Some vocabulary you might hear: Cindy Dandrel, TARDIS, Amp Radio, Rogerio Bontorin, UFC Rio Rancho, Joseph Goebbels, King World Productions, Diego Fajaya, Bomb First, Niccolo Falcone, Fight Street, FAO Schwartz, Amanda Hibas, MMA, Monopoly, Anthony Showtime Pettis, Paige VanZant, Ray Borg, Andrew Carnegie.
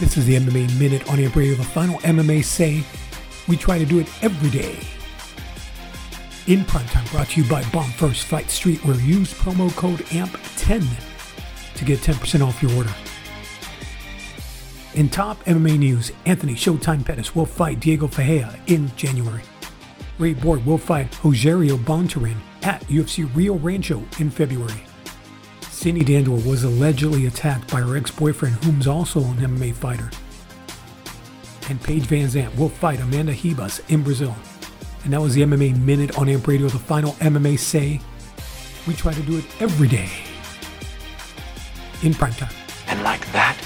This is the MMA Minute on Amp Radio, the final MMA say. We try to do it every day. In primetime, brought to you by Bomb First, Fight Street, where use promo code AMP10 to get 10% off your order. In top MMA news, Anthony Showtime Pettis will fight Diego Fajaya in January. Ray Borg will fight Rogerio Bontorin at UFC Rio Rancho in February. Cindy Dandrel was allegedly attacked by her ex-boyfriend, whom's also an MMA fighter. And Paige VanZant will fight Amanda Hibas in Brazil. And that was the MMA Minute on Amp Radio, the final MMA say. We try to do it every day. In primetime. And like that,